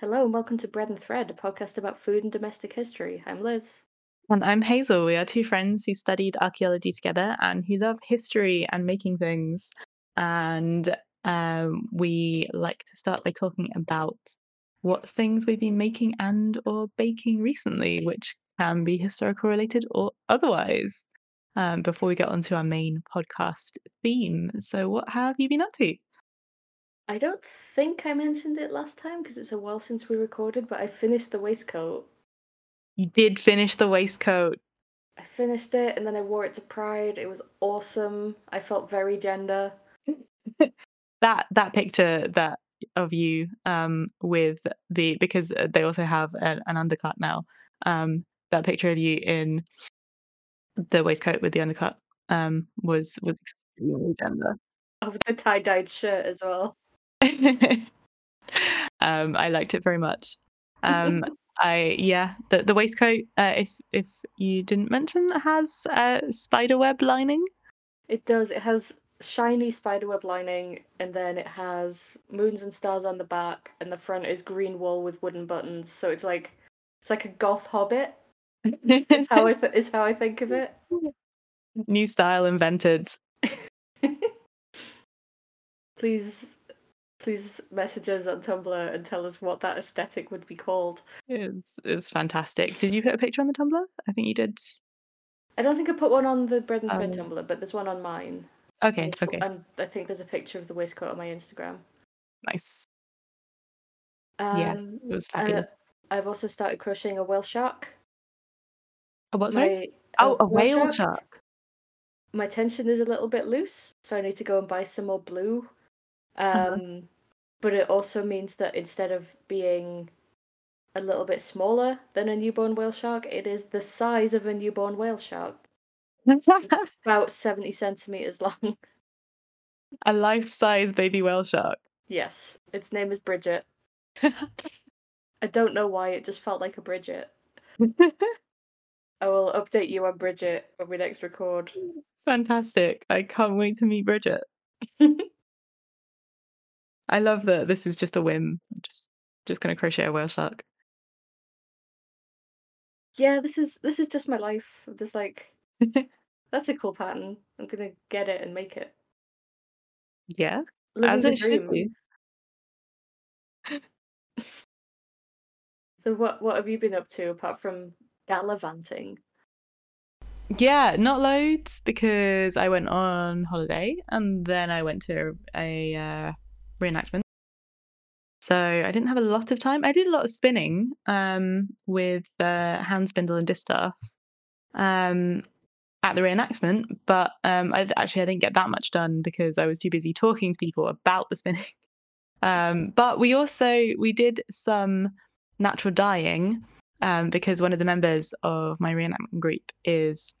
Hello and welcome to Bread and Thread, a podcast about food and domestic history. I'm Liz. And I'm Hazel. We are two friends who studied archaeology together and who love history and making things. And we like to start by talking about what things we've been making and or baking recently, which can be historical related or otherwise, before we get onto our main podcast theme. So what have you been up to? I don't think I mentioned it last time because it's a while since we recorded, but I finished the waistcoat. You did finish the waistcoat. I finished it and then I wore it to Pride. It was awesome. I felt very gender. that picture that of you with the, because they also have an undercut now. That picture of you in the waistcoat with the undercut was extremely gender. Oh, with the tie-dyed shirt as well. I liked it very much. The waistcoat, if you didn't mention, has spiderweb lining. It does. It has shiny spiderweb lining, and then it has moons and stars on the back, and the front is green wool with wooden buttons. So it's like a goth hobbit. is how I think of it. New style invented. Please message us on Tumblr and tell us what that aesthetic would be called. It's fantastic. Did you put a picture on the Tumblr? I think you did. I don't think I put one on the Bread and Thread Tumblr, but there's one on mine. Okay. And I think there's a picture of the waistcoat on my Instagram. Nice. It was fabulous. I've also started crocheting a whale shark. A what, sorry? A whale shark. My tension is a little bit loose, so I need to go and buy some more blue. But it also means that instead of being a little bit smaller than a newborn whale shark, it is the size of a newborn whale shark. About 70 centimetres long. A life-size baby whale shark. Yes. Its name is Bridget. I don't know why, it just felt like a Bridget. I will update you on Bridget when we next record. Fantastic. I can't wait to meet Bridget. I love that this is just a whim. I'm just going to crochet a whale shark. Yeah, this is just my life. I'm just like, that's a cool pattern. I'm going to get it and make it. Yeah, living as it should be. So what have you been up to apart from gallivanting? Yeah, not loads because I went on holiday and then I went to a... reenactment. So I didn't have a lot of time. I did a lot of spinning with hand spindle and distaff at the reenactment, but I didn't get that much done because I was too busy talking to people about the spinning. But we did some natural dyeing because one of the members of my reenactment group is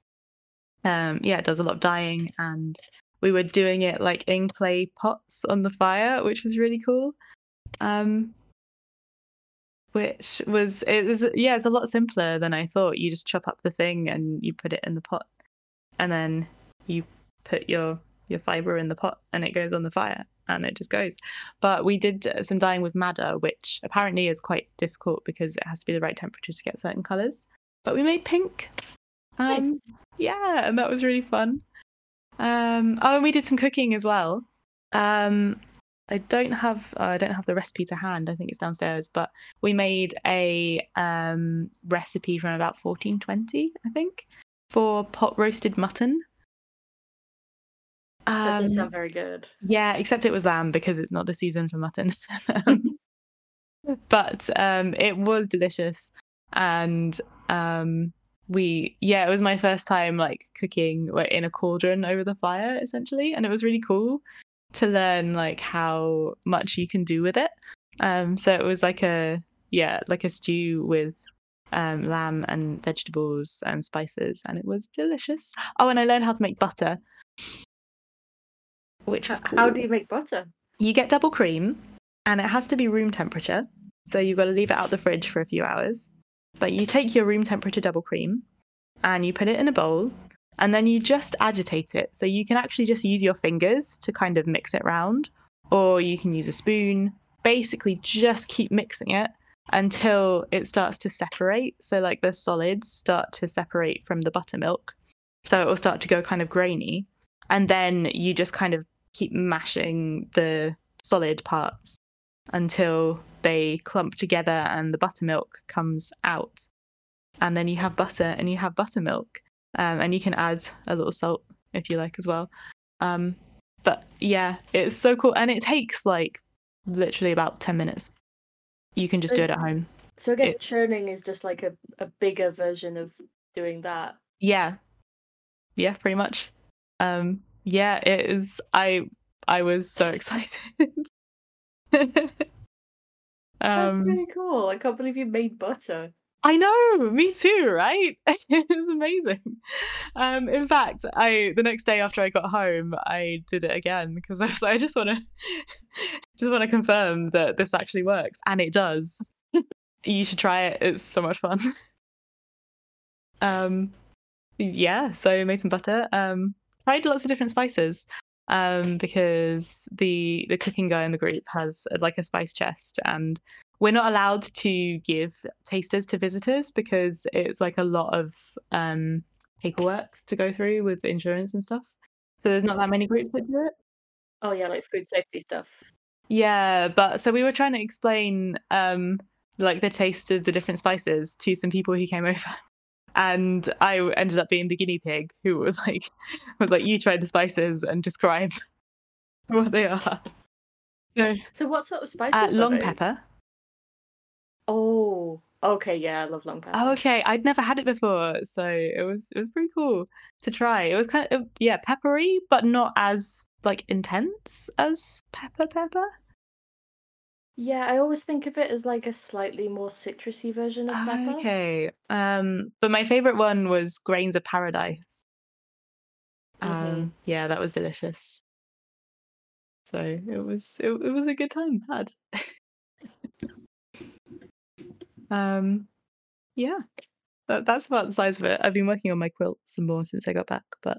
does a lot of dyeing, and we were doing it like in clay pots on the fire, which was really cool. It's a lot simpler than I thought. You just chop up the thing and you put it in the pot, and then you put your fibre in the pot and it goes on the fire and it just goes. But we did some dyeing with madder, which apparently is quite difficult because it has to be the right temperature to get certain colours. But we made pink. Nice. Yeah, and that was really fun. And we did some cooking as well. I don't have the recipe to hand. I think it's downstairs, but we made a recipe from about 1420, I think, for pot roasted mutton. That does sound very good. Yeah, except it was lamb because it's not the season for mutton. But it was delicious, and it was my first time like cooking in a cauldron over the fire essentially, and it was really cool to learn like how much you can do with it. So it was like a stew with lamb and vegetables and spices, and it was delicious. Oh, and I learned how to make butter, which was cool. How do you make butter? You get double cream, and it has to be room temperature, so you've got to leave it out the fridge for a few hours. But you take your room temperature double cream and you put it in a bowl, and then you just agitate it. So you can actually just use your fingers to kind of mix it round, or you can use a spoon. Basically, just keep mixing it until it starts to separate. So like the solids start to separate from the buttermilk. So it will start to go kind of grainy. And then you just kind of keep mashing the solid parts until they clump together and the buttermilk comes out. And then you have butter and you have buttermilk. And you can add a little salt if you like as well. But yeah, it's so cool. And it takes like literally about 10 minutes. You can just do it at home. So I guess churning is just like a bigger version of doing that. Yeah. Yeah, pretty much. Yeah, it is. I was so excited. That's really cool. I can't believe you made butter. I know, me too, right? It's amazing. In fact, the next day after I got home, I did it again because I was like, I just want to confirm that this actually works, and it does. You should try it. It's so much fun. Yeah, so I made some butter. Tried lots of different spices because the cooking guy in the group has like a spice chest, and we're not allowed to give tasters to visitors because it's like a lot of paperwork to go through with insurance and stuff. So there's not that many groups that do it. Oh yeah, like food safety stuff. Yeah, but so we were trying to explain like the taste of the different spices to some people who came over. And I ended up being the guinea pig who was like, you try the spices and describe what they are. So what sort of spices? Long pepper. Oh, okay, yeah, I love long pepper. Oh, okay, I'd never had it before, so it was pretty cool to try. It was kind of peppery, but not as like intense as pepper. Yeah, I always think of it as like a slightly more citrusy version of pepper. Okay, but my favourite one was grains of paradise. Yeah, that was delicious. So it was a good time had. Yeah, that's about the size of it. I've been working on my quilt some more since I got back, but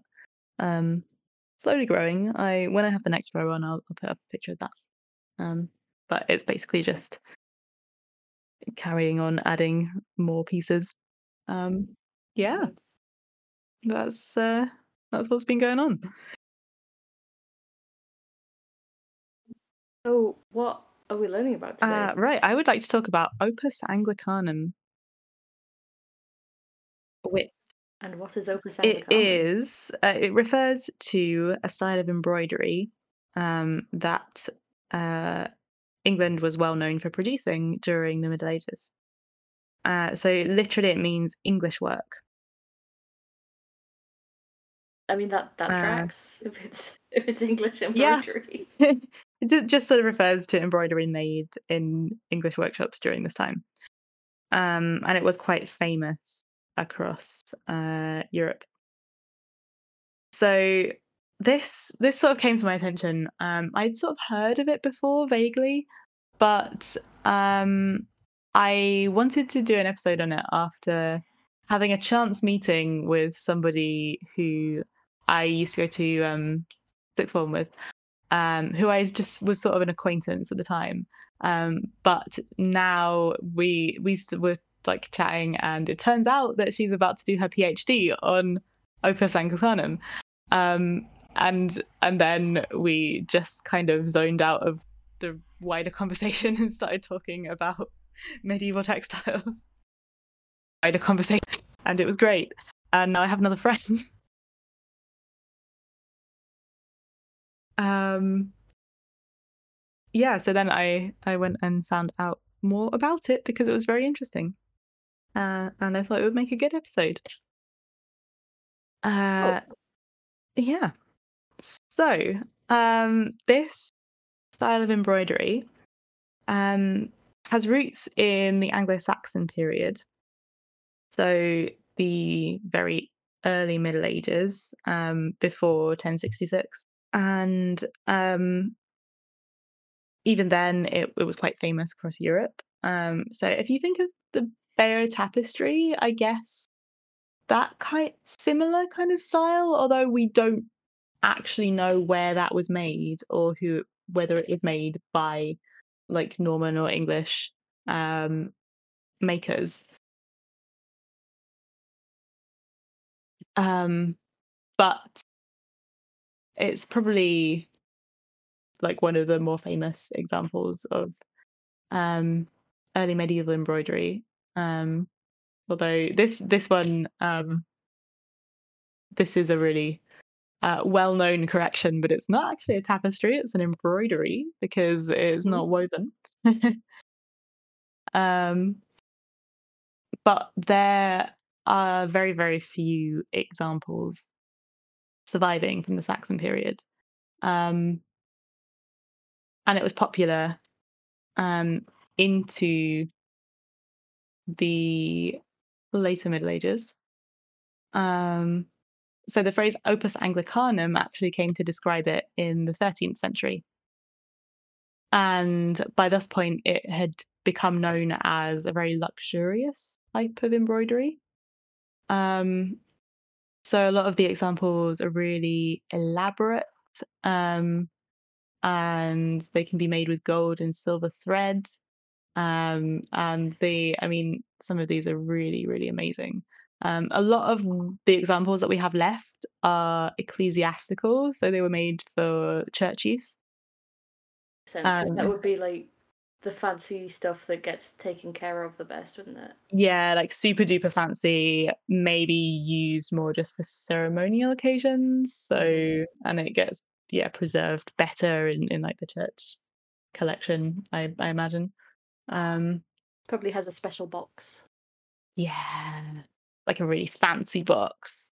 slowly growing. When I have the next row on, I'll put up a picture of that. But it's basically just carrying on, adding more pieces. Yeah, that's what's been going on. So what are we learning about today? Right, I would like to talk about Opus Anglicanum. And what is Opus Anglicanum? It is. It refers to a style of embroidery that England was well known for producing during the Middle Ages. So literally, it means English work. I mean that tracks if it's English embroidery. Yeah. It just sort of refers to embroidery made in English workshops during this time. And it was quite famous across Europe. So this sort of came to my attention. I'd sort of heard of it before, vaguely, but I wanted to do an episode on it after having a chance meeting with somebody who I used to go to sixth form with. Who I just was sort of an acquaintance at the time, but now we were like chatting, and it turns out that she's about to do her PhD on Opus Anglicanum, and then we just kind of zoned out of the wider conversation and started talking about medieval textiles. Wider conversation, and it was great. And now I have another friend. Yeah, so then I went and found out more about it because it was very interesting, and I thought it would make a good episode. Yeah, so this style of embroidery has roots in the Anglo-Saxon period, so the very early Middle Ages, before 1066. And even then, it was quite famous across Europe. So if you think of the Bayeux tapestry, I guess that quite similar kind of style, although we don't actually know where that was made or whether it was made by like Norman or English. makers. But it's probably like one of the more famous examples of early medieval embroidery. Although this one, this is a really well-known correction, but it's not actually a tapestry, it's an embroidery because it's not woven. But there are very, very few examples surviving from the Saxon period. And it was popular into the later Middle Ages. So the phrase Opus Anglicanum actually came to describe it in the 13th century. And by this point, it had become known as a very luxurious type of embroidery. So a lot of the examples are really elaborate, and they can be made with gold and silver thread. Some of these are really, really amazing. A lot of the examples that we have left are ecclesiastical, so they were made for church use. Sense, that would be like the fancy stuff that gets taken care of the best, wouldn't it? Yeah, like super duper fancy, maybe used more just for ceremonial occasions. So, and it gets preserved better in like the church collection, I imagine. Probably has a special box. Yeah, like a really fancy box.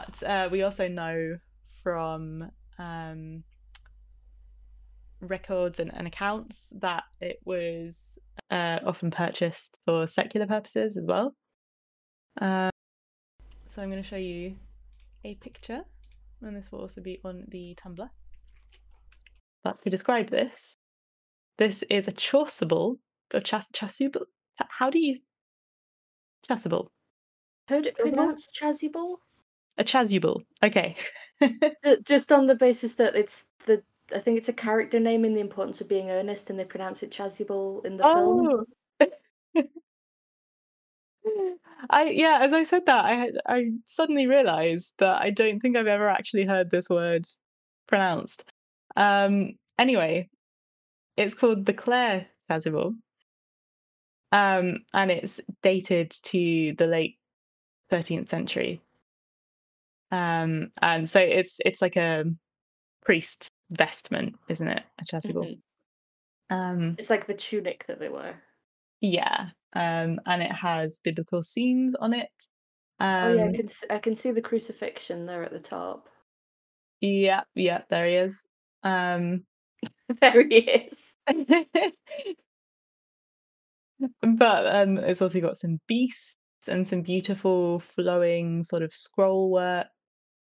But we also know from records and accounts that it was often purchased for secular purposes as well. So I'm going to show you a picture, and this will also be on the Tumblr. But to describe this is a chasuble, or chasuble. How do you chasuble? Heard it pronounced chasuble? A chasuble, okay. Just on the basis that I think it's a character name in The Importance of Being Earnest, and they pronounce it chasuble in the film. As I said that, I suddenly realised that I don't think I've ever actually heard this word pronounced. Anyway, it's called the Clare chasuble, and it's dated to the late 13th century. And so it's like a priest's vestment, isn't it? A chasuble. Mm-hmm. It's like the tunic that they wear. Yeah. And it has biblical scenes on it. I can see the crucifixion there at the top. Yeah, there he is. There he is. But it's also got some beasts and some beautiful flowing sort of scroll work,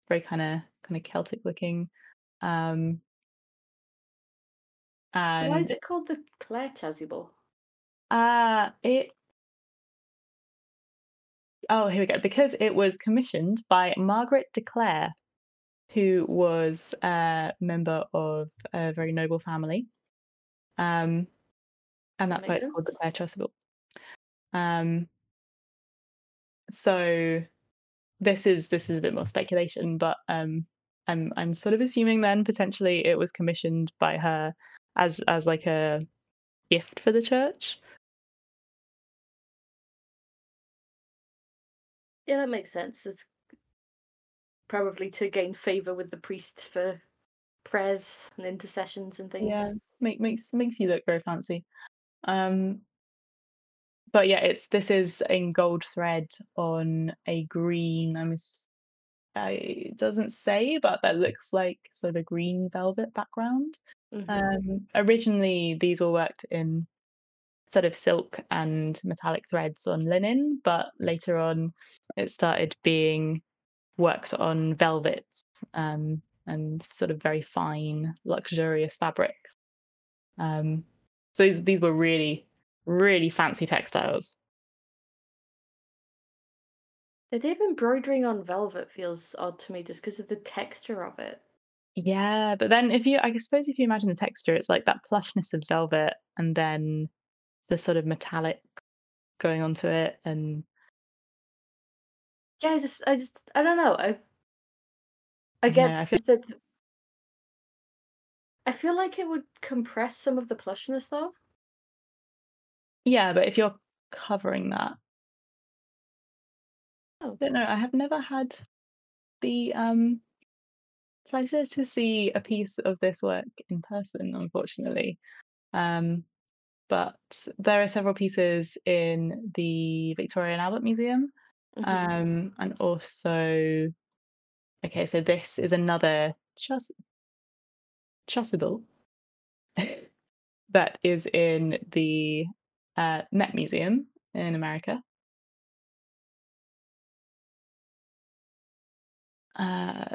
very kind of Celtic looking. So why is it called the Clare chasuble? Here we go. Because it was commissioned by Margaret de Clare, who was a member of a very noble family, and that's why it's called the Clare chasuble. So this is a bit more speculation, but I'm sort of assuming then potentially it was commissioned by her as like a gift for the church. Yeah, that makes sense. It's probably to gain favour with the priests for prayers and intercessions and things. Yeah, makes you look very fancy. But yeah, this is in gold thread on a green, it doesn't say, but that looks like sort of a green velvet background. Mm-hmm. Originally, these all worked in sort of silk and metallic threads on linen, but later on it started being worked on velvets and sort of very fine, luxurious fabrics. So these were really... really fancy textiles. The idea of embroidering on velvet feels odd to me just because of the texture of it. Yeah, but then if you, I suppose if you imagine the texture, it's like that plushness of velvet and then the sort of metallic going onto it. And yeah, I just I don't know. I feel like it would compress some of the plushness though. Yeah, but if you're covering that. I don't know, I have never had the pleasure to see a piece of this work in person, unfortunately. But there are several pieces in the Victoria and Albert Museum. Mm-hmm. And also, okay, so this is another chasuble that is in the Met Museum in America.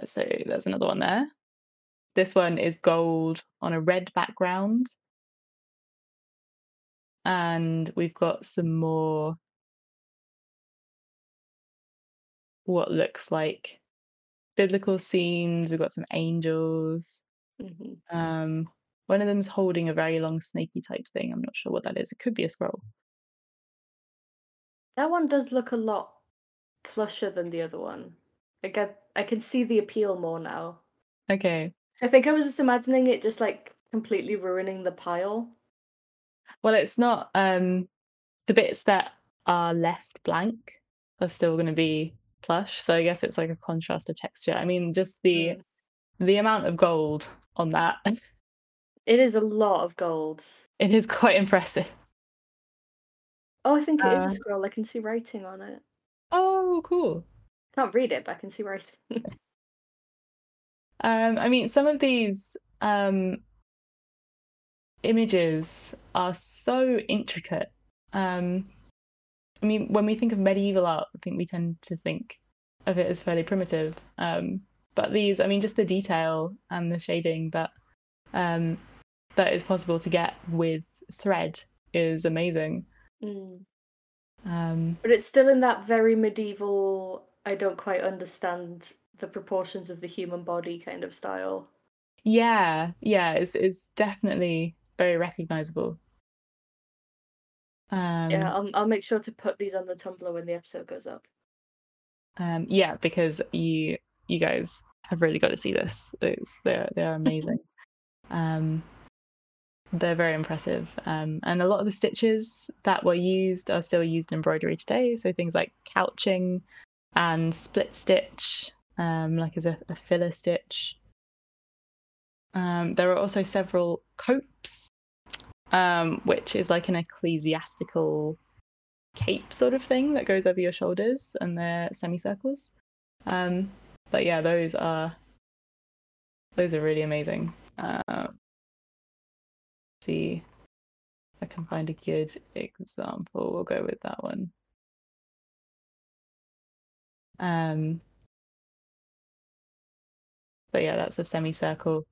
So there's another one there. This one is gold on a red background. And we've got some more what looks like biblical scenes. We've got some angels. Mm-hmm. One of them's holding a very long snaky type thing. I'm not sure what that is. It could be a scroll. That one does look a lot plusher than the other one. I can see the appeal more now. Okay. So I think I was just imagining it just like completely ruining the pile. Well, it's not. The bits that are left blank are still going to be plush. So I guess it's like a contrast of texture. I mean, just the amount of gold on that. It is a lot of gold. It is quite impressive. Oh, I think it is a scroll. I can see writing on it. Oh, cool. Can't read it, but I can see writing. I mean, some of these images are so intricate. I mean, when we think of medieval art, I think we tend to think of it as fairly primitive. But these, I mean, just the detail and the shading that is possible to get with thread is amazing. Mm. But it's still in that very medieval, I don't quite understand the proportions of the human body kind of style. Yeah, it's definitely very recognisable. Yeah, I'll make sure to put these on the Tumblr when the episode goes up. Yeah, because you guys have really got to see this. They're amazing. They're very impressive. And a lot of the stitches that were used are still used in embroidery today. So things like couching and split stitch, like as a filler stitch. There are also several copes, which is like an ecclesiastical cape sort of thing that goes over your shoulders, and they're semicircles. But yeah, those are really amazing. See if I can find a good example. We'll go with that one. But yeah, that's a semicircle.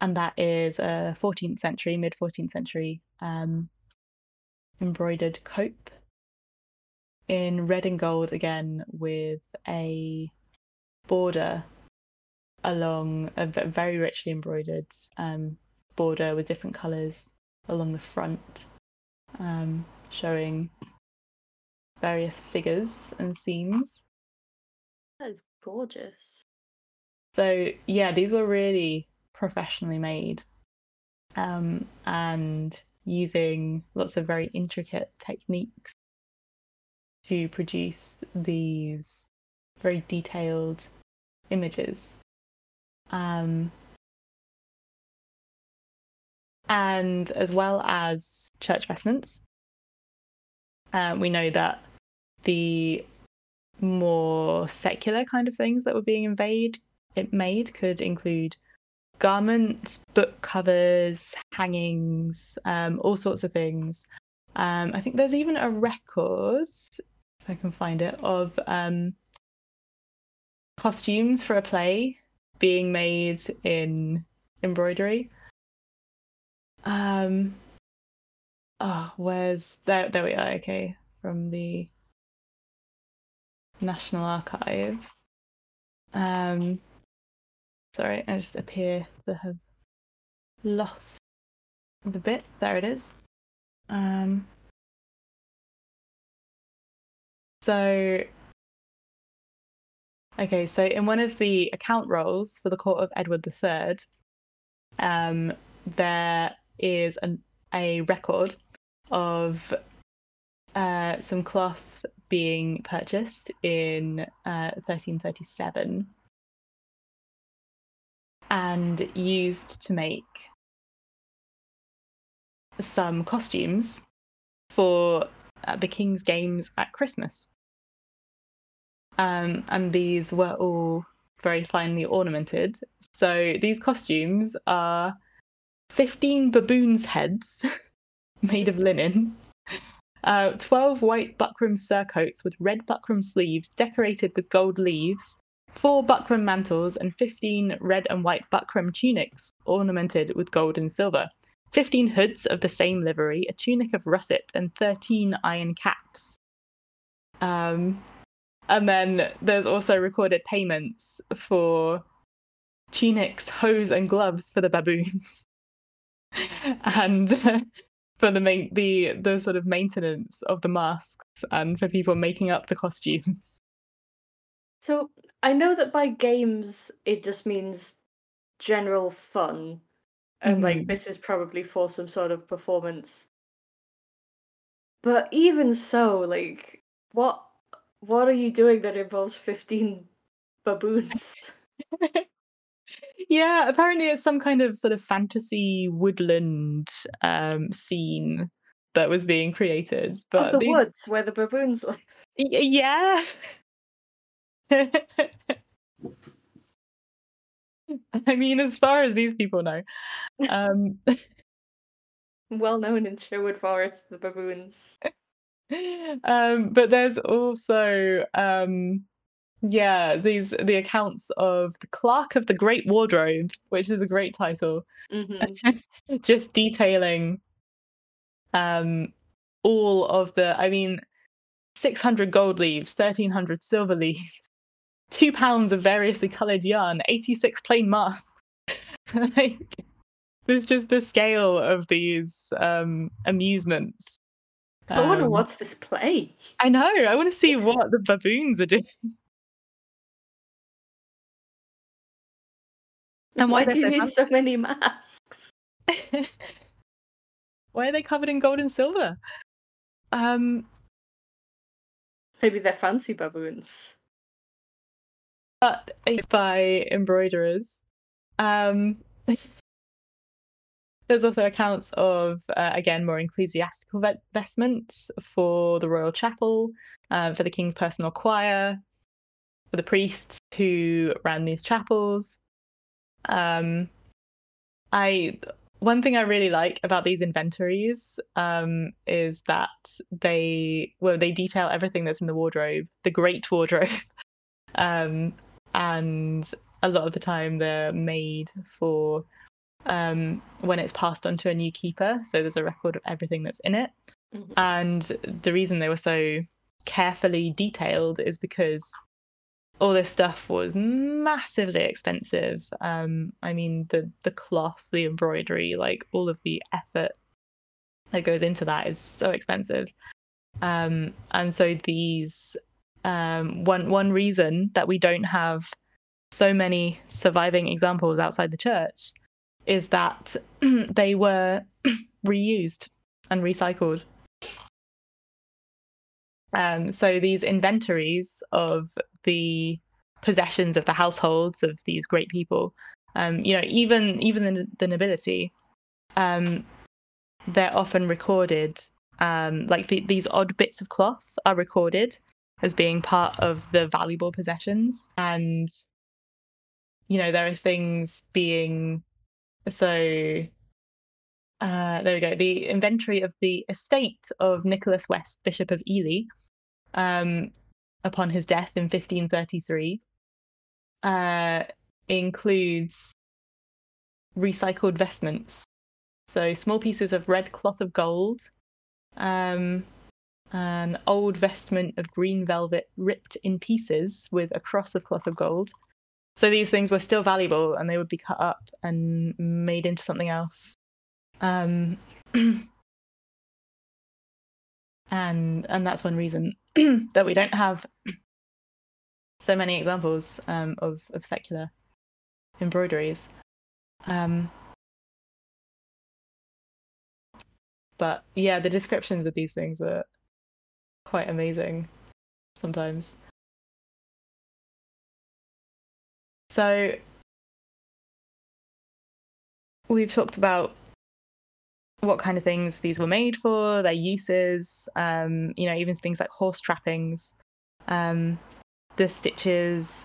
And that is a 14th century, mid-14th century embroidered cope in red and gold again, with a border along a very richly embroidered border with different colours along the front, showing various figures and scenes. That is gorgeous. So yeah, these were really professionally made, and using lots of very intricate techniques to produce these very detailed images. And as well as church vestments, we know that the more secular kind of things that were being made could include garments, book covers, hangings, all sorts of things. I think there's even a record, if I can find it, of costumes for a play being made in embroidery. Where's that? There we are. Okay, from the National Archives. Sorry, I just appear to have lost the bit. There it is. So in one of the account rolls for the court of Edward III, there is a record of some cloth being purchased in 1337 and used to make some costumes for the King's Games at Christmas. And these were all very finely ornamented. So these costumes are 15 baboons' heads made of linen, 12 white buckram surcoats with red buckram sleeves decorated with gold leaves, 4 buckram mantles, and 15 red and white buckram tunics ornamented with gold and silver, 15 hoods of the same livery, a tunic of russet, and 13 iron caps. And then there's also recorded payments for tunics, hose, and gloves for the baboons, and for the sort of maintenance of the masks and for people making up the costumes. So I know that by games it just means general fun, and like this is probably for some sort of performance. But even so, like what are you doing that involves 15 baboons? Yeah, apparently it's some kind of sort of fantasy woodland scene that was being created. But the woods where the baboons live. Yeah. I mean, as far as these people know. Well known in Sherwood Forest, the baboons. But there's also the accounts of the Clerk of the Great Wardrobe, which is a great title, just detailing all of the, 600 gold leaves, 1,300 silver leaves, 2 pounds of variously coloured yarn, 86 plain masks. There's just the scale of these amusements. I want to watch this play. I know. I want to see what the baboons are doing. And why do you need so many masks? Why are they covered in gold and silver? Maybe they're fancy baboons. But it's by embroiderers. There's also accounts of, more ecclesiastical vestments for the Royal Chapel, for the King's personal choir, for the priests who ran these chapels. One thing I really like about these inventories is that they detail everything that's in the wardrobe, the great wardrobe, and a lot of the time they're made for when it's passed on to a new keeper, so there's a record of everything that's in it. And the reason they were so carefully detailed is because all this stuff was massively expensive. The cloth, the embroidery, all of the effort that goes into that is so expensive. And so these, one reason that we don't have so many surviving examples outside the church is that they were reused and recycled. So these inventories of the possessions of the households of these great people, even the nobility, they're often recorded, these odd bits of cloth are recorded as being part of the valuable possessions. And, there are things being... So, there we go. The inventory of the estate of Nicholas West, Bishop of Ely, upon his death in 1533, includes recycled vestments. So small pieces of red cloth of gold, an old vestment of green velvet ripped in pieces with a cross of cloth of gold, So these things were still valuable and they would be cut up and made into something else. And that's one reason that we don't have so many examples of secular embroideries. But yeah, the descriptions of these things are quite amazing sometimes. So we've talked about what kind of things these were made for, their uses, you know, even things like horse trappings, the stitches,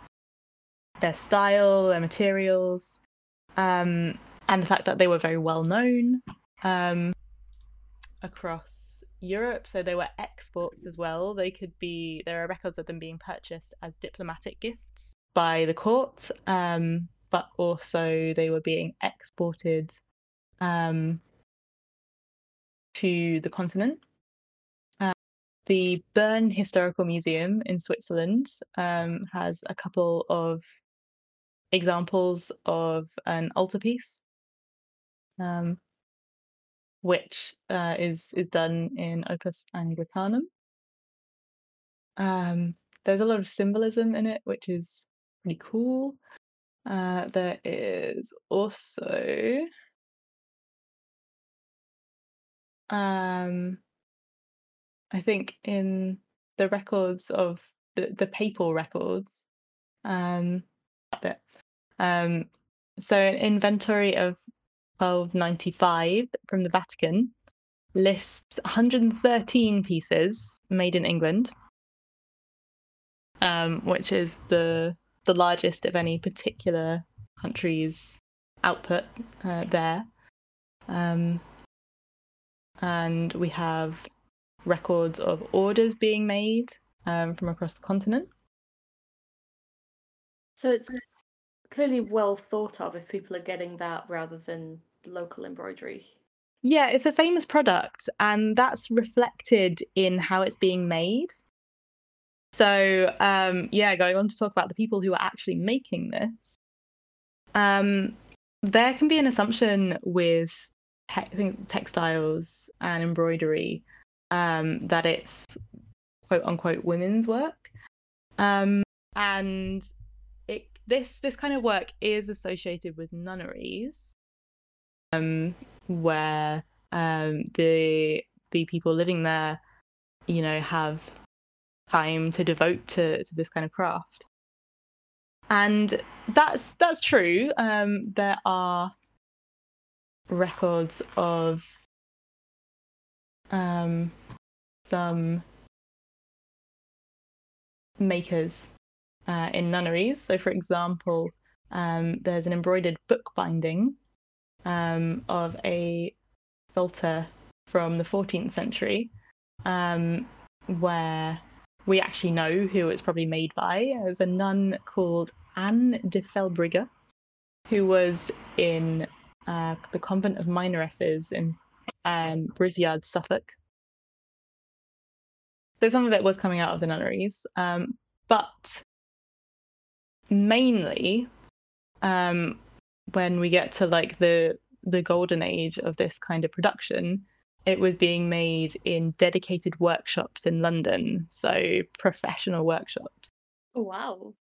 their style, their materials, and the fact that they were very well known across Europe. So they were exports as well. They could be, there are records of them being purchased as diplomatic gifts by the court, but also they were being exported to the continent. The Bern Historical Museum in Switzerland has a couple of examples of an altarpiece, which is done in Opus Anglicanum. There's a lot of symbolism in it, which is pretty cool. There is also I think in the records of the papal records, so an inventory of 1295 from the Vatican lists 113 pieces made in England, which is the largest of any particular country's output there. And we have records of orders being made from across the continent. So it's clearly well thought of if people are getting that rather than local embroidery. Yeah, it's a famous product, and that's reflected in how it's being made. So, yeah, going on to talk about the people who are actually making this, there can be an assumption with textiles and embroidery that it's quote unquote women's work, and this kind of work is associated with nunneries, where the people living there, you know, have time to devote to this kind of craft, and that's true. There are records of some makers in nunneries. So, for example, there's an embroidered bookbinding of a psalter from the 14th century, where we actually know who it's probably made by. There's a nun called Anne de Felbrigge, who was in the convent of minoresses in Brisyard, Suffolk. So some of it was coming out of the nunneries, but mainly when we get to like the golden age of this kind of production, it was being made in dedicated workshops in London, so professional workshops. Oh, wow.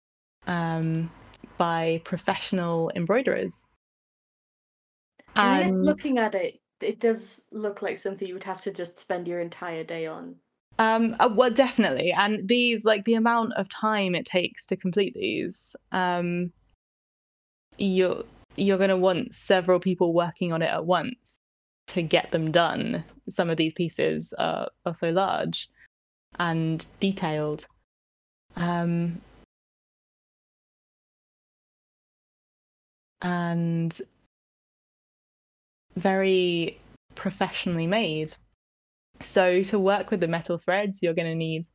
By professional embroiderers. And just looking at it, it does look like something you would have to just spend your entire day on. Well, definitely. And these, like the amount of time it takes to complete these, you're going to want several people working on it at once to get them done. Some of these pieces are so large and detailed. And very professionally made. So to work with the metal threads, you're going to need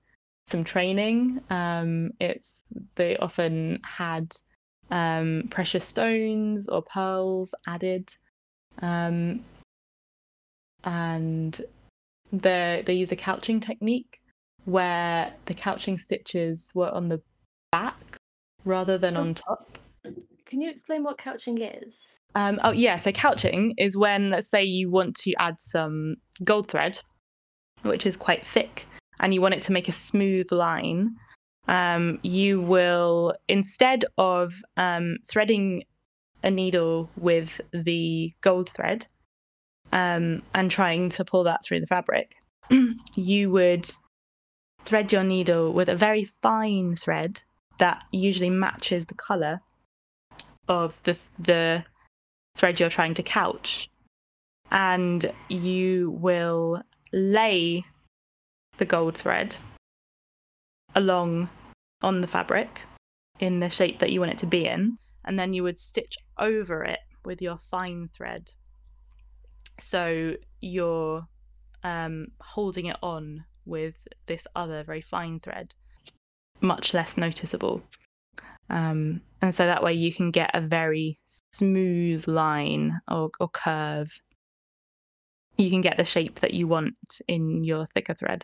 some training. They often had precious stones or pearls added, and they use a couching technique where the couching stitches were on the back rather than on top. Can you explain what couching is? So couching is when, say, you want to add some gold thread, which is quite thick, and you want it to make a smooth line. You will, instead of threading a needle with the gold thread and trying to pull that through the fabric, you would thread your needle with a very fine thread that usually matches the colour of the thread you're trying to couch, and you will lay the gold thread along on the fabric in the shape that you want it to be in, and then you would stitch over it with your fine thread, so you're holding it on with this other very fine thread, much less noticeable. And so that way you can get a very smooth line or curve. You can get the shape that you want in your thicker thread.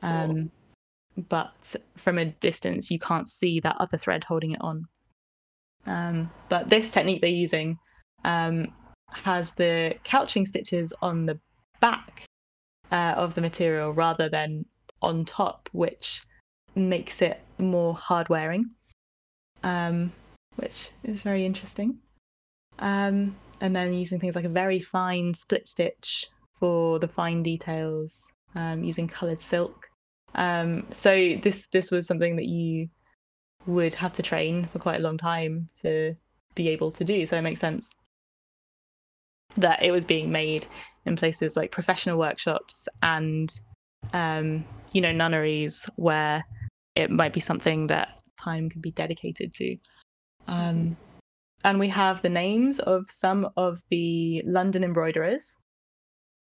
But from a distance, you can't see that other thread holding it on. But this technique they're using has the couching stitches on the back of the material rather than on top, which makes it more hard wearing, which is very interesting. And then using things like a very fine split stitch for the fine details, using coloured silk. So this was something that you would have to train for quite a long time to be able to do. So it makes sense that it was being made in places like professional workshops and, nunneries where it might be something that time could be dedicated to. And we have the names of some of the London embroiderers.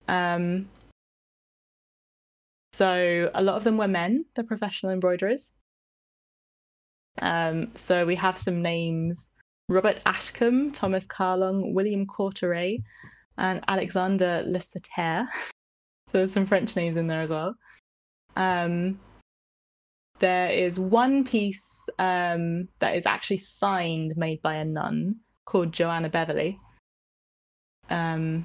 So a lot of them were men, the professional embroiderers. So we have some names: Robert Ashcombe, Thomas Carlong, William Courteret, and Alexander Le Cetaire. So there's some French names in there as well. There is one piece that is actually signed, made by a nun called Joanna Beverley. And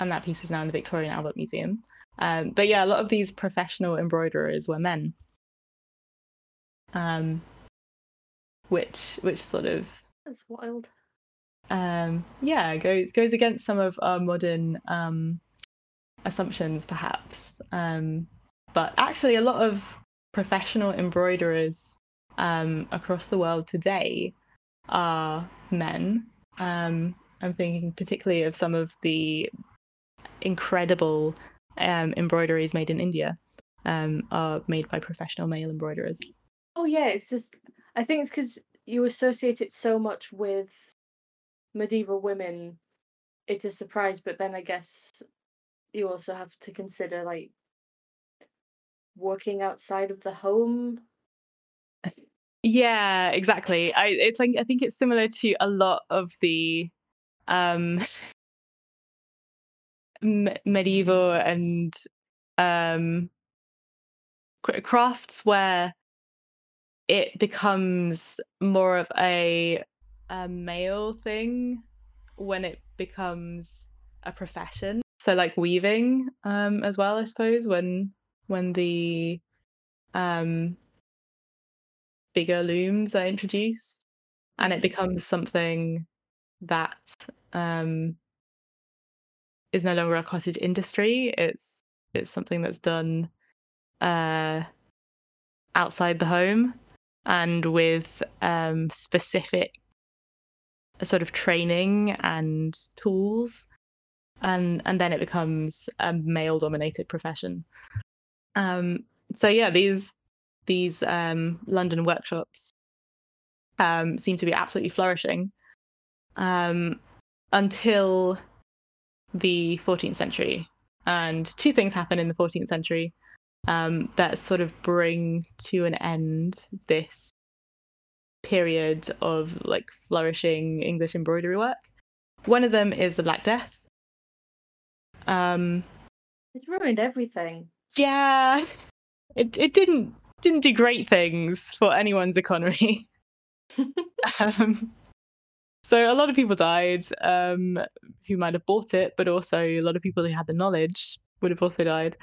that piece is now in the Victoria and Albert Museum. But yeah, a lot of these professional embroiderers were men, which sort of... That's wild. Goes against some of our modern assumptions, perhaps. But actually, a lot of professional embroiderers across the world today are men. I'm thinking particularly of some of the incredible... embroideries made in India are made by professional male embroiderers. Oh yeah, it's just, I think it's because you associate it so much with medieval women, it's a surprise. But then I guess you also have to consider like working outside of the home. Yeah, exactly. I think it's similar to a lot of the medieval and crafts where it becomes more of a male thing when it becomes a profession. So like weaving as well, I suppose, when the bigger looms are introduced and it becomes something that is no longer a cottage industry. It's something that's done outside the home and with specific sort of training and tools, and then it becomes a male-dominated profession. So yeah, these London workshops seem to be absolutely flourishing until the 14th century, and two things happen in the 14th century that sort of bring to an end this period of like flourishing English embroidery work. One of them is the Black Death. It ruined everything. Yeah, it didn't do great things for anyone's economy. So a lot of people died who might have bought it, but also a lot of people who had the knowledge would have also died.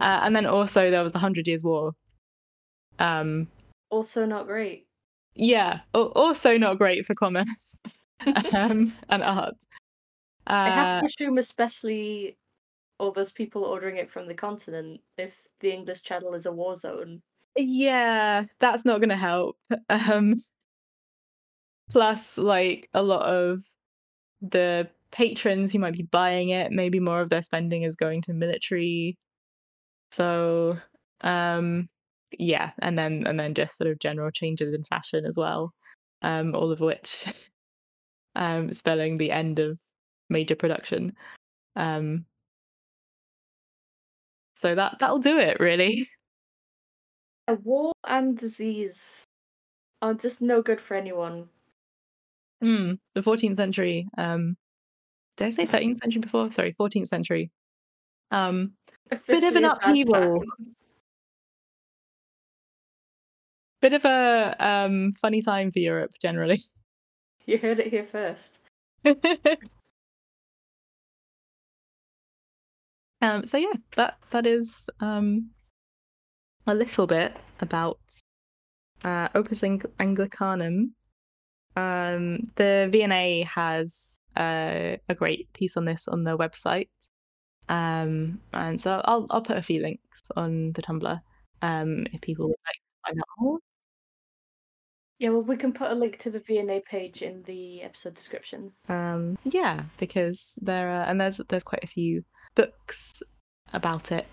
And then also there was the 100 Years' War. Also not great. Yeah, also not great for commerce and art. I have to assume, especially all those people ordering it from the continent, if the English Channel is a war zone. Yeah, that's not going to help. Plus, like, a lot of the patrons who might be buying it, maybe more of their spending is going to military. So, yeah, and then just sort of general changes in fashion as well, all of which spelling the end of major production. So that'll do it, really. War and disease are just no good for anyone. The 14th century, did I say 13th century before? Sorry, 14th century. Bit of an upheaval. Bit of a funny time for Europe, generally. You heard it here first. So yeah, that is a little bit about Opus Anglicanum. The V&A has a great piece on this on their website, and so I'll put a few links on the Tumblr if people would like to find out more. Yeah, well, we can put a link to the V&A page in the episode description. Yeah, because there are, and there's quite a few books about it,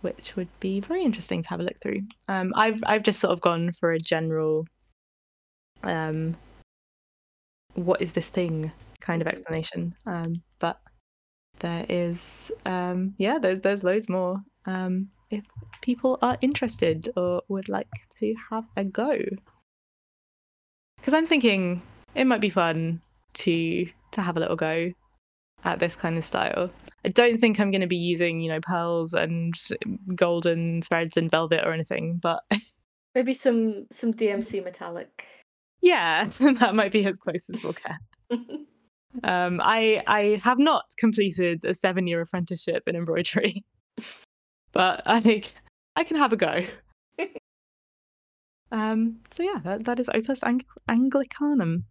which would be very interesting to have a look through. I've just sort of gone for a general, what is this thing kind of explanation. But there is, yeah, there's loads more if people are interested or would like to have a go. Because I'm thinking it might be fun to have a little go at this kind of style. I don't think I'm going to be using, pearls and golden threads and velvet or anything, but maybe some DMC metallic. Yeah, that might be as close as we'll get. I have not completed a 7-year apprenticeship in embroidery, but I think I can have a go. So yeah, that is Opus Anglicanum.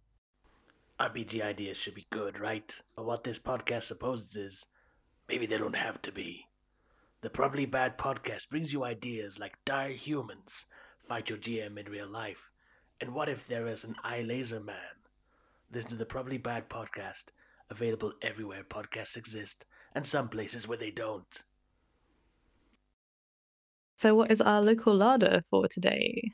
RPG ideas should be good, right? But what this podcast supposes is, maybe they don't have to be. The Probably Bad podcast brings you ideas like Dire Humans, Fight Your GM in Real Life, and What If There Is an Eye Laser Man? Listen to the Probably Bad podcast, available everywhere podcasts exist, and some places where they don't. So what is our local larder for today?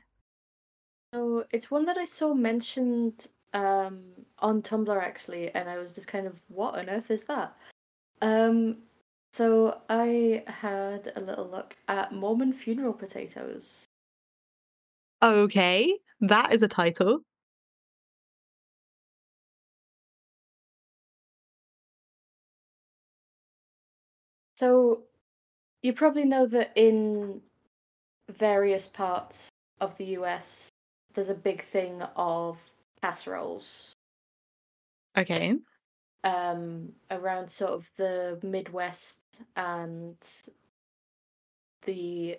So it's one that I saw mentioned on Tumblr actually, and I was just kind of, what on earth is that? So I had a little look at Mormon funeral potatoes. Okay, that is a title. So you probably know that in various parts of the US, there's a big thing of casseroles. Okay. Around sort of the Midwest and a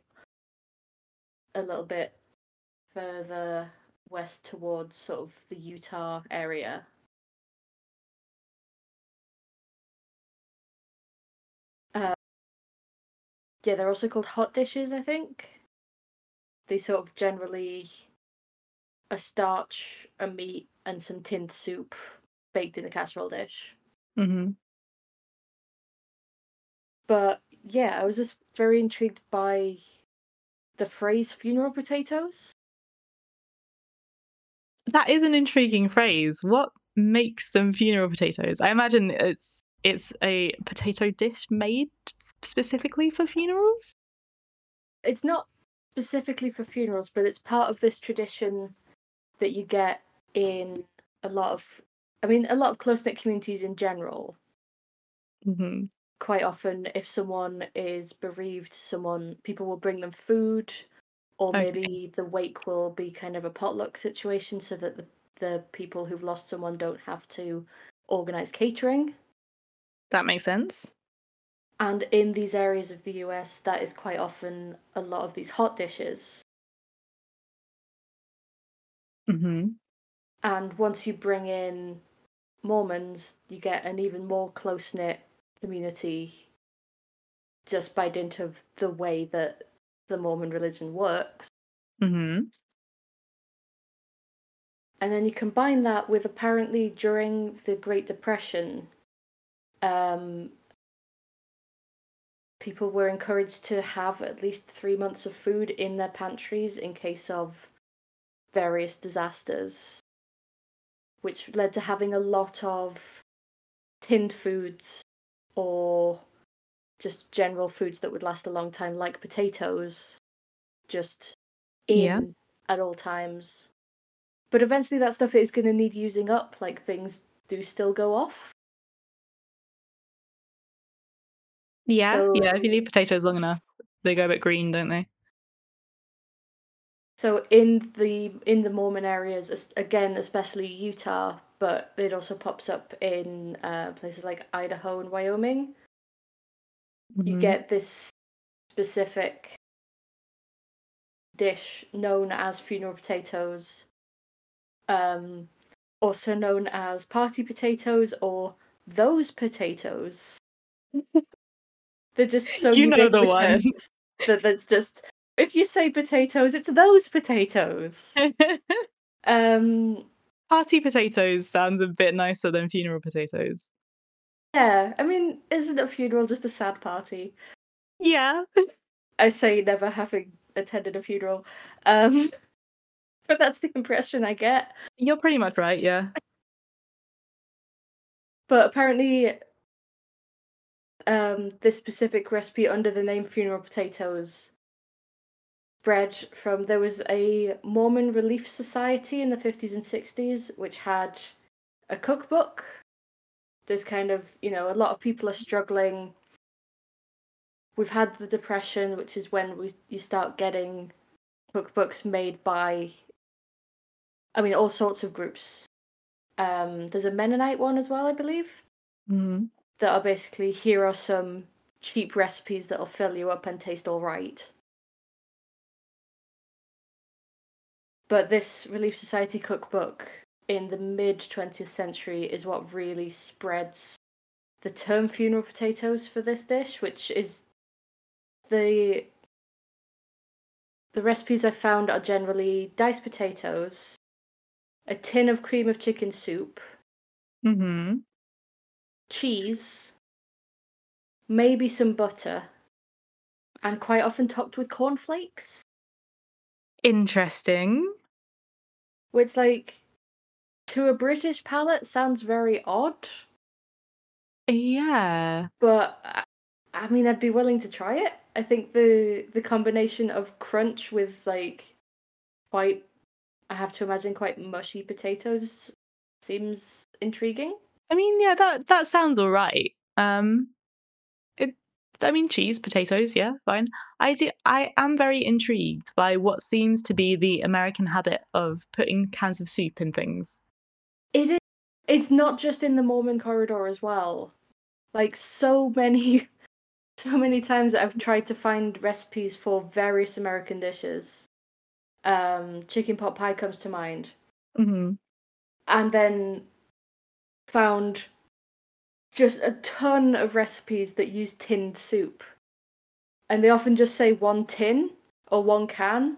little bit further west towards sort of the Utah area. Yeah, they're also called hot dishes, I think. They sort of generally a starch, a meat, and some tinned soup baked in a casserole dish. Mm-hmm. But yeah, I was just very intrigued by the phrase funeral potatoes. That is an intriguing phrase. What makes them funeral potatoes? I imagine it's a potato dish made specifically for funerals? It's not specifically for funerals, but it's part of this tradition that you get in a lot of close-knit communities in general. Mm-hmm. Quite often, if someone is bereaved, people will bring them food Or maybe the wake will be kind of a potluck situation so that the people who've lost someone don't have to organise catering. That makes sense. And in these areas of the US, that is quite often a lot of these hot dishes. Mm-hmm. And once you bring in Mormons, you get an even more close-knit community just by dint of the way that the Mormon religion works. Mm-hmm. And then you combine that with apparently during the Great Depression, people were encouraged to have at least 3 months of food in their pantries in case of various disasters, which led to having a lot of tinned foods or just general foods that would last a long time, like potatoes, just at all times. But eventually that stuff is going to need using up, like things do still go off. Yeah, so, if you leave potatoes long enough, they go a bit green, don't they? So in the Mormon areas, again, especially Utah, but it also pops up in places like Idaho and Wyoming, you get this specific dish known as funeral potatoes, also known as party potatoes or those potatoes. They're just so ubiquitous that that's just, if you say potatoes, it's those potatoes. Party potatoes sounds a bit nicer than funeral potatoes. Yeah, I mean, isn't a funeral just a sad party? Yeah. I say never having attended a funeral. But that's the impression I get. You're pretty much right, yeah. But apparently, this specific recipe under the name funeral potatoes spread from... There was a Mormon Relief Society in the 50s and 60s, which had a cookbook. There's kind of, a lot of people are struggling. We've had the Depression, which is when you start getting cookbooks made by, all sorts of groups. There's a Mennonite one as well, I believe. Mm-hmm. That are basically, here are some cheap recipes that'll fill you up and taste all right. But this Relief Society cookbook in the mid-20th century is what really spreads the term funeral potatoes for this dish, which is the recipes I've found are generally diced potatoes, a tin of cream of chicken soup, cheese, maybe some butter, and quite often topped with cornflakes. Interesting. Which, to a British palate, sounds very odd. Yeah. But, I'd be willing to try it. I think the combination of crunch with, quite, I have to imagine, quite mushy potatoes seems intriguing. That sounds all right. Cheese, potatoes, yeah, fine. I am very intrigued by what seems to be the American habit of putting cans of soup in things. It is. It's not just in the Mormon corridor as well. So many times I've tried to find recipes for various American dishes. Chicken pot pie comes to mind. Mm-hmm. And then found just a ton of recipes that use tinned soup. And they often just say one tin or one can,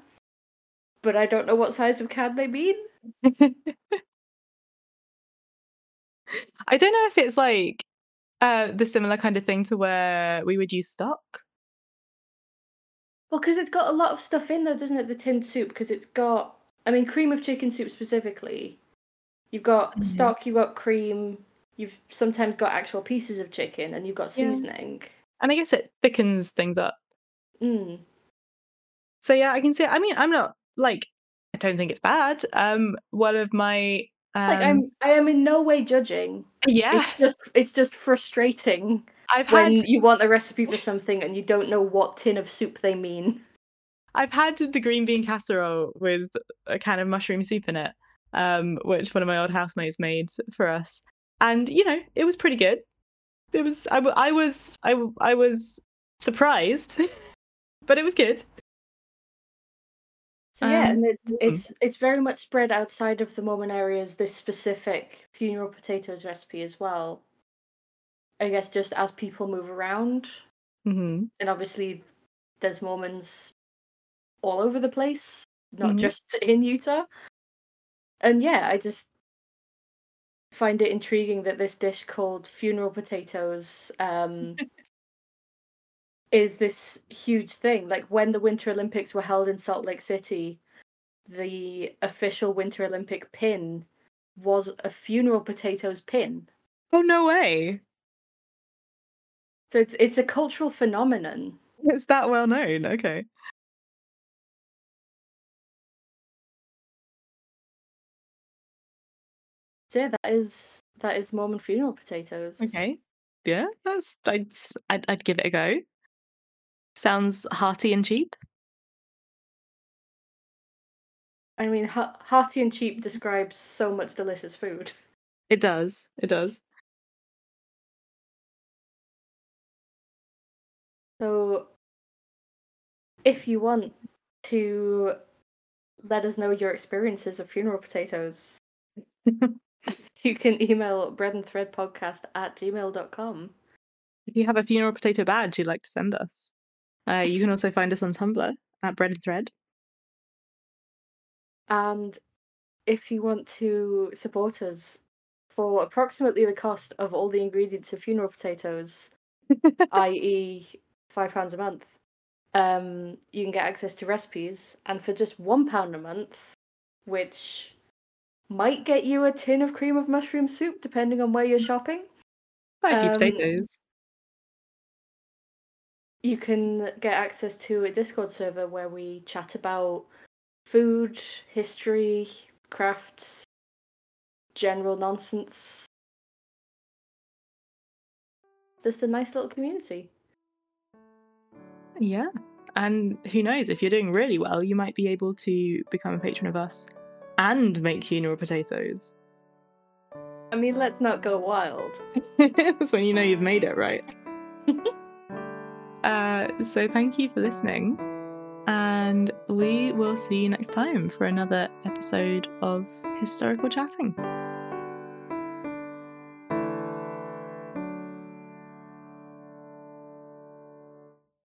but I don't know what size of can they mean. I don't know if it's the similar kind of thing to where we would use stock. Well, because it's got a lot of stuff in though, doesn't it? The tinned soup, because it's got, cream of chicken soup specifically. You've got stock, you've got cream, you've sometimes got actual pieces of chicken, and you've got seasoning. And I guess it thickens things up. Mm. So yeah, I can say, I'm not, I don't think it's bad. One of my... I am in no way judging. Yeah. It's just frustrating when you want a recipe for something and you don't know what tin of soup they mean. I've had the green bean casserole with a kind of mushroom soup in it, which one of my old housemates made for us, and you know, it was pretty good. It was I was surprised, but it was good. So yeah, and it's very much spread outside of the Mormon areas, this specific funeral potatoes recipe as well. I guess just as people move around, and obviously there's Mormons all over the place, not just in Utah. And yeah, I just find it intriguing that this dish called funeral potatoes is this huge thing. Like, when the Winter Olympics were held in Salt Lake City, the official Winter Olympic pin was a funeral potatoes pin. Oh, no way. So it's a cultural phenomenon. It's that well known, okay. So yeah, that is Mormon funeral potatoes. Okay. Yeah, that's I'd give it a go. Sounds hearty and cheap. I mean, hearty and cheap describes so much delicious food. It does. It does. So if you want to let us know your experiences of funeral potatoes, you can email breadandthreadpodcast@gmail.com. If you have a funeral potato badge you'd like to send us, you can also find us on Tumblr at breadandthread. And if you want to support us for approximately the cost of all the ingredients of funeral potatoes, i.e. £5 a month, you can get access to recipes. And for just £1 a month, which might get you a tin of cream of mushroom soup, depending on where you're shopping. Potatoes. You can get access to a Discord server where we chat about food, history, crafts, general nonsense. Just a nice little community. Yeah, and who knows, if you're doing really well, you might be able to become a patron of us and make funeral potatoes. I mean, let's not go wild. That's when you know you've made it, right? So thank you for listening, and we will see you next time for another episode of Historical Chatting.